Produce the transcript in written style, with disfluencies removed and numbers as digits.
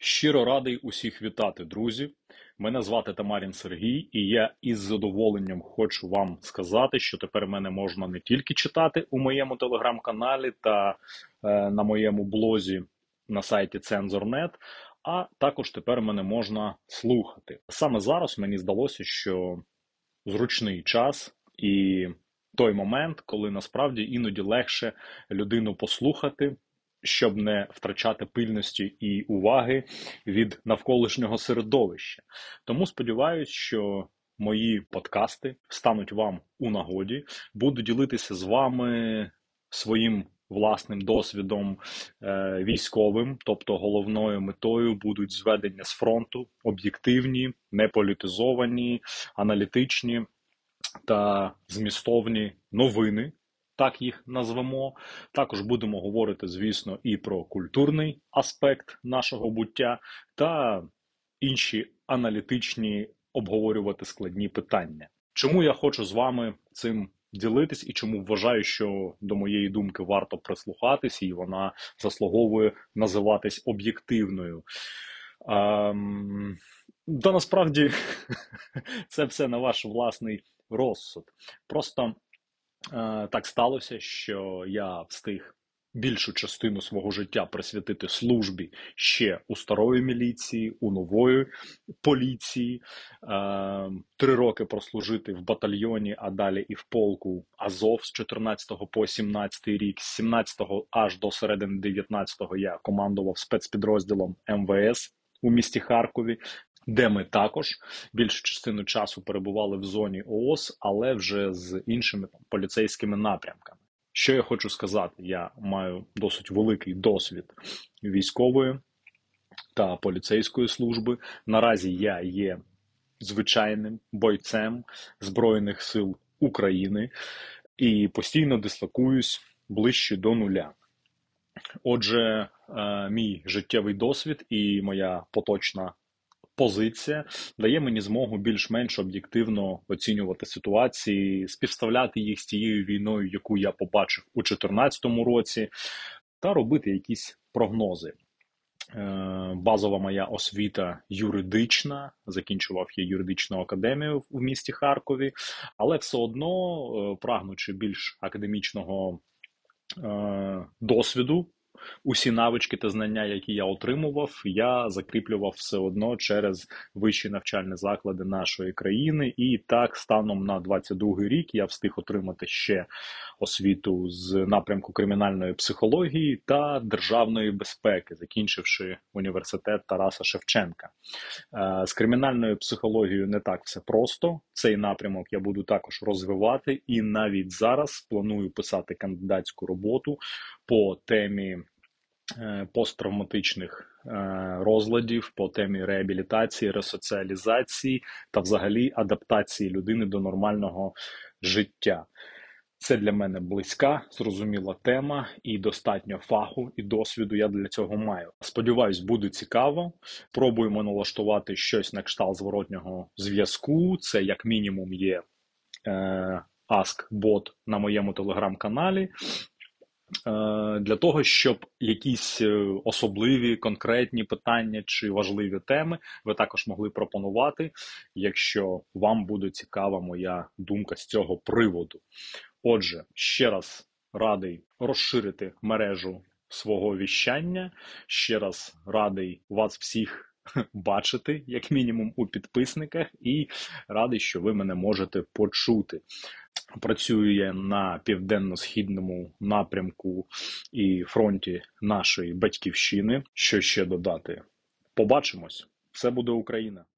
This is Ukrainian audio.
Щиро радий усіх вітати, друзі. Мене звати Тамарін Сергій, і я із задоволенням хочу вам сказати, що тепер мене можна не тільки читати у моєму телеграм-каналі та на моєму блозі на сайті Censor.net, а також тепер мене можна слухати. Саме зараз мені здалося, що зручний час і той момент, коли насправді іноді легше людину послухати, щоб не втрачати пильності і уваги від навколишнього середовища. Тому сподіваюся, що мої подкасти стануть вам у нагоді. Буду ділитися з вами своїм власним досвідом військовим, тобто головною метою будуть зведення з фронту, об'єктивні, неполітизовані, аналітичні та змістовні новини, так їх назвемо. Також будемо говорити, звісно, і про культурний аспект нашого буття та інші аналітичні обговорювати складні питання. Чому я хочу з вами цим ділитись і чому вважаю, що до моєї думки варто прислухатись і вона заслуговує називатись об'єктивною? Та насправді це все на ваш власний розсуд. Просто так сталося, що я встиг більшу частину свого життя присвятити службі ще у старої міліції, у нової поліції, 3 роки прослужити в батальйоні, а далі і в полку Азов з 14 по 17 рік, з 17 аж до середини 19 я командував спецпідрозділом МВС у місті Харкові, де ми також більшу частину часу перебували в зоні ООС, але вже з іншими поліцейськими напрямками. Що я хочу сказати? Я маю досить великий досвід військової та поліцейської служби. Наразі я є звичайним бойцем Збройних сил України і постійно дислокуюсь ближче до нуля. Отже, мій життєвий досвід і моя поточна позиція дає мені змогу більш-менш об'єктивно оцінювати ситуації, співставляти їх з тією війною, яку я побачив у 2014 році, та робити якісь прогнози. Базова моя освіта юридична, закінчував я юридичну академію в місті Харкові, але все одно, прагнучи більш академічного досвіду, усі навички та знання, які я отримував, я закріплював все одно через вищі навчальні заклади нашої країни. І так, станом на 22-й рік я встиг отримати ще освіту з напрямку кримінальної психології та державної безпеки, закінчивши університет Тараса Шевченка. З кримінальною психологією не так все просто. Цей напрямок я буду також розвивати і навіть зараз планую писати кандидатську роботу по темі посттравматичних розладів, по темі реабілітації, ресоціалізації та взагалі адаптації людини до нормального життя. Це для мене близька, зрозуміла тема і достатньо фаху і досвіду я для цього маю. Сподіваюсь, буде цікаво. Пробуємо налаштувати щось на кшталт зворотнього зв'язку. Це як мінімум є AskBot на моєму телеграм-каналі, для того, щоб якісь особливі, конкретні питання чи важливі теми ви також могли пропонувати, якщо вам буде цікава моя думка з цього приводу. Отже, ще раз радий розширити мережу свого віщання, ще раз радий вас всіх бачити, як мінімум у підписниках, і радий, що ви мене можете почути. Працюю я на південно-східному напрямку і фронті нашої батьківщини. Що ще додати? Побачимось! Все буде Україна!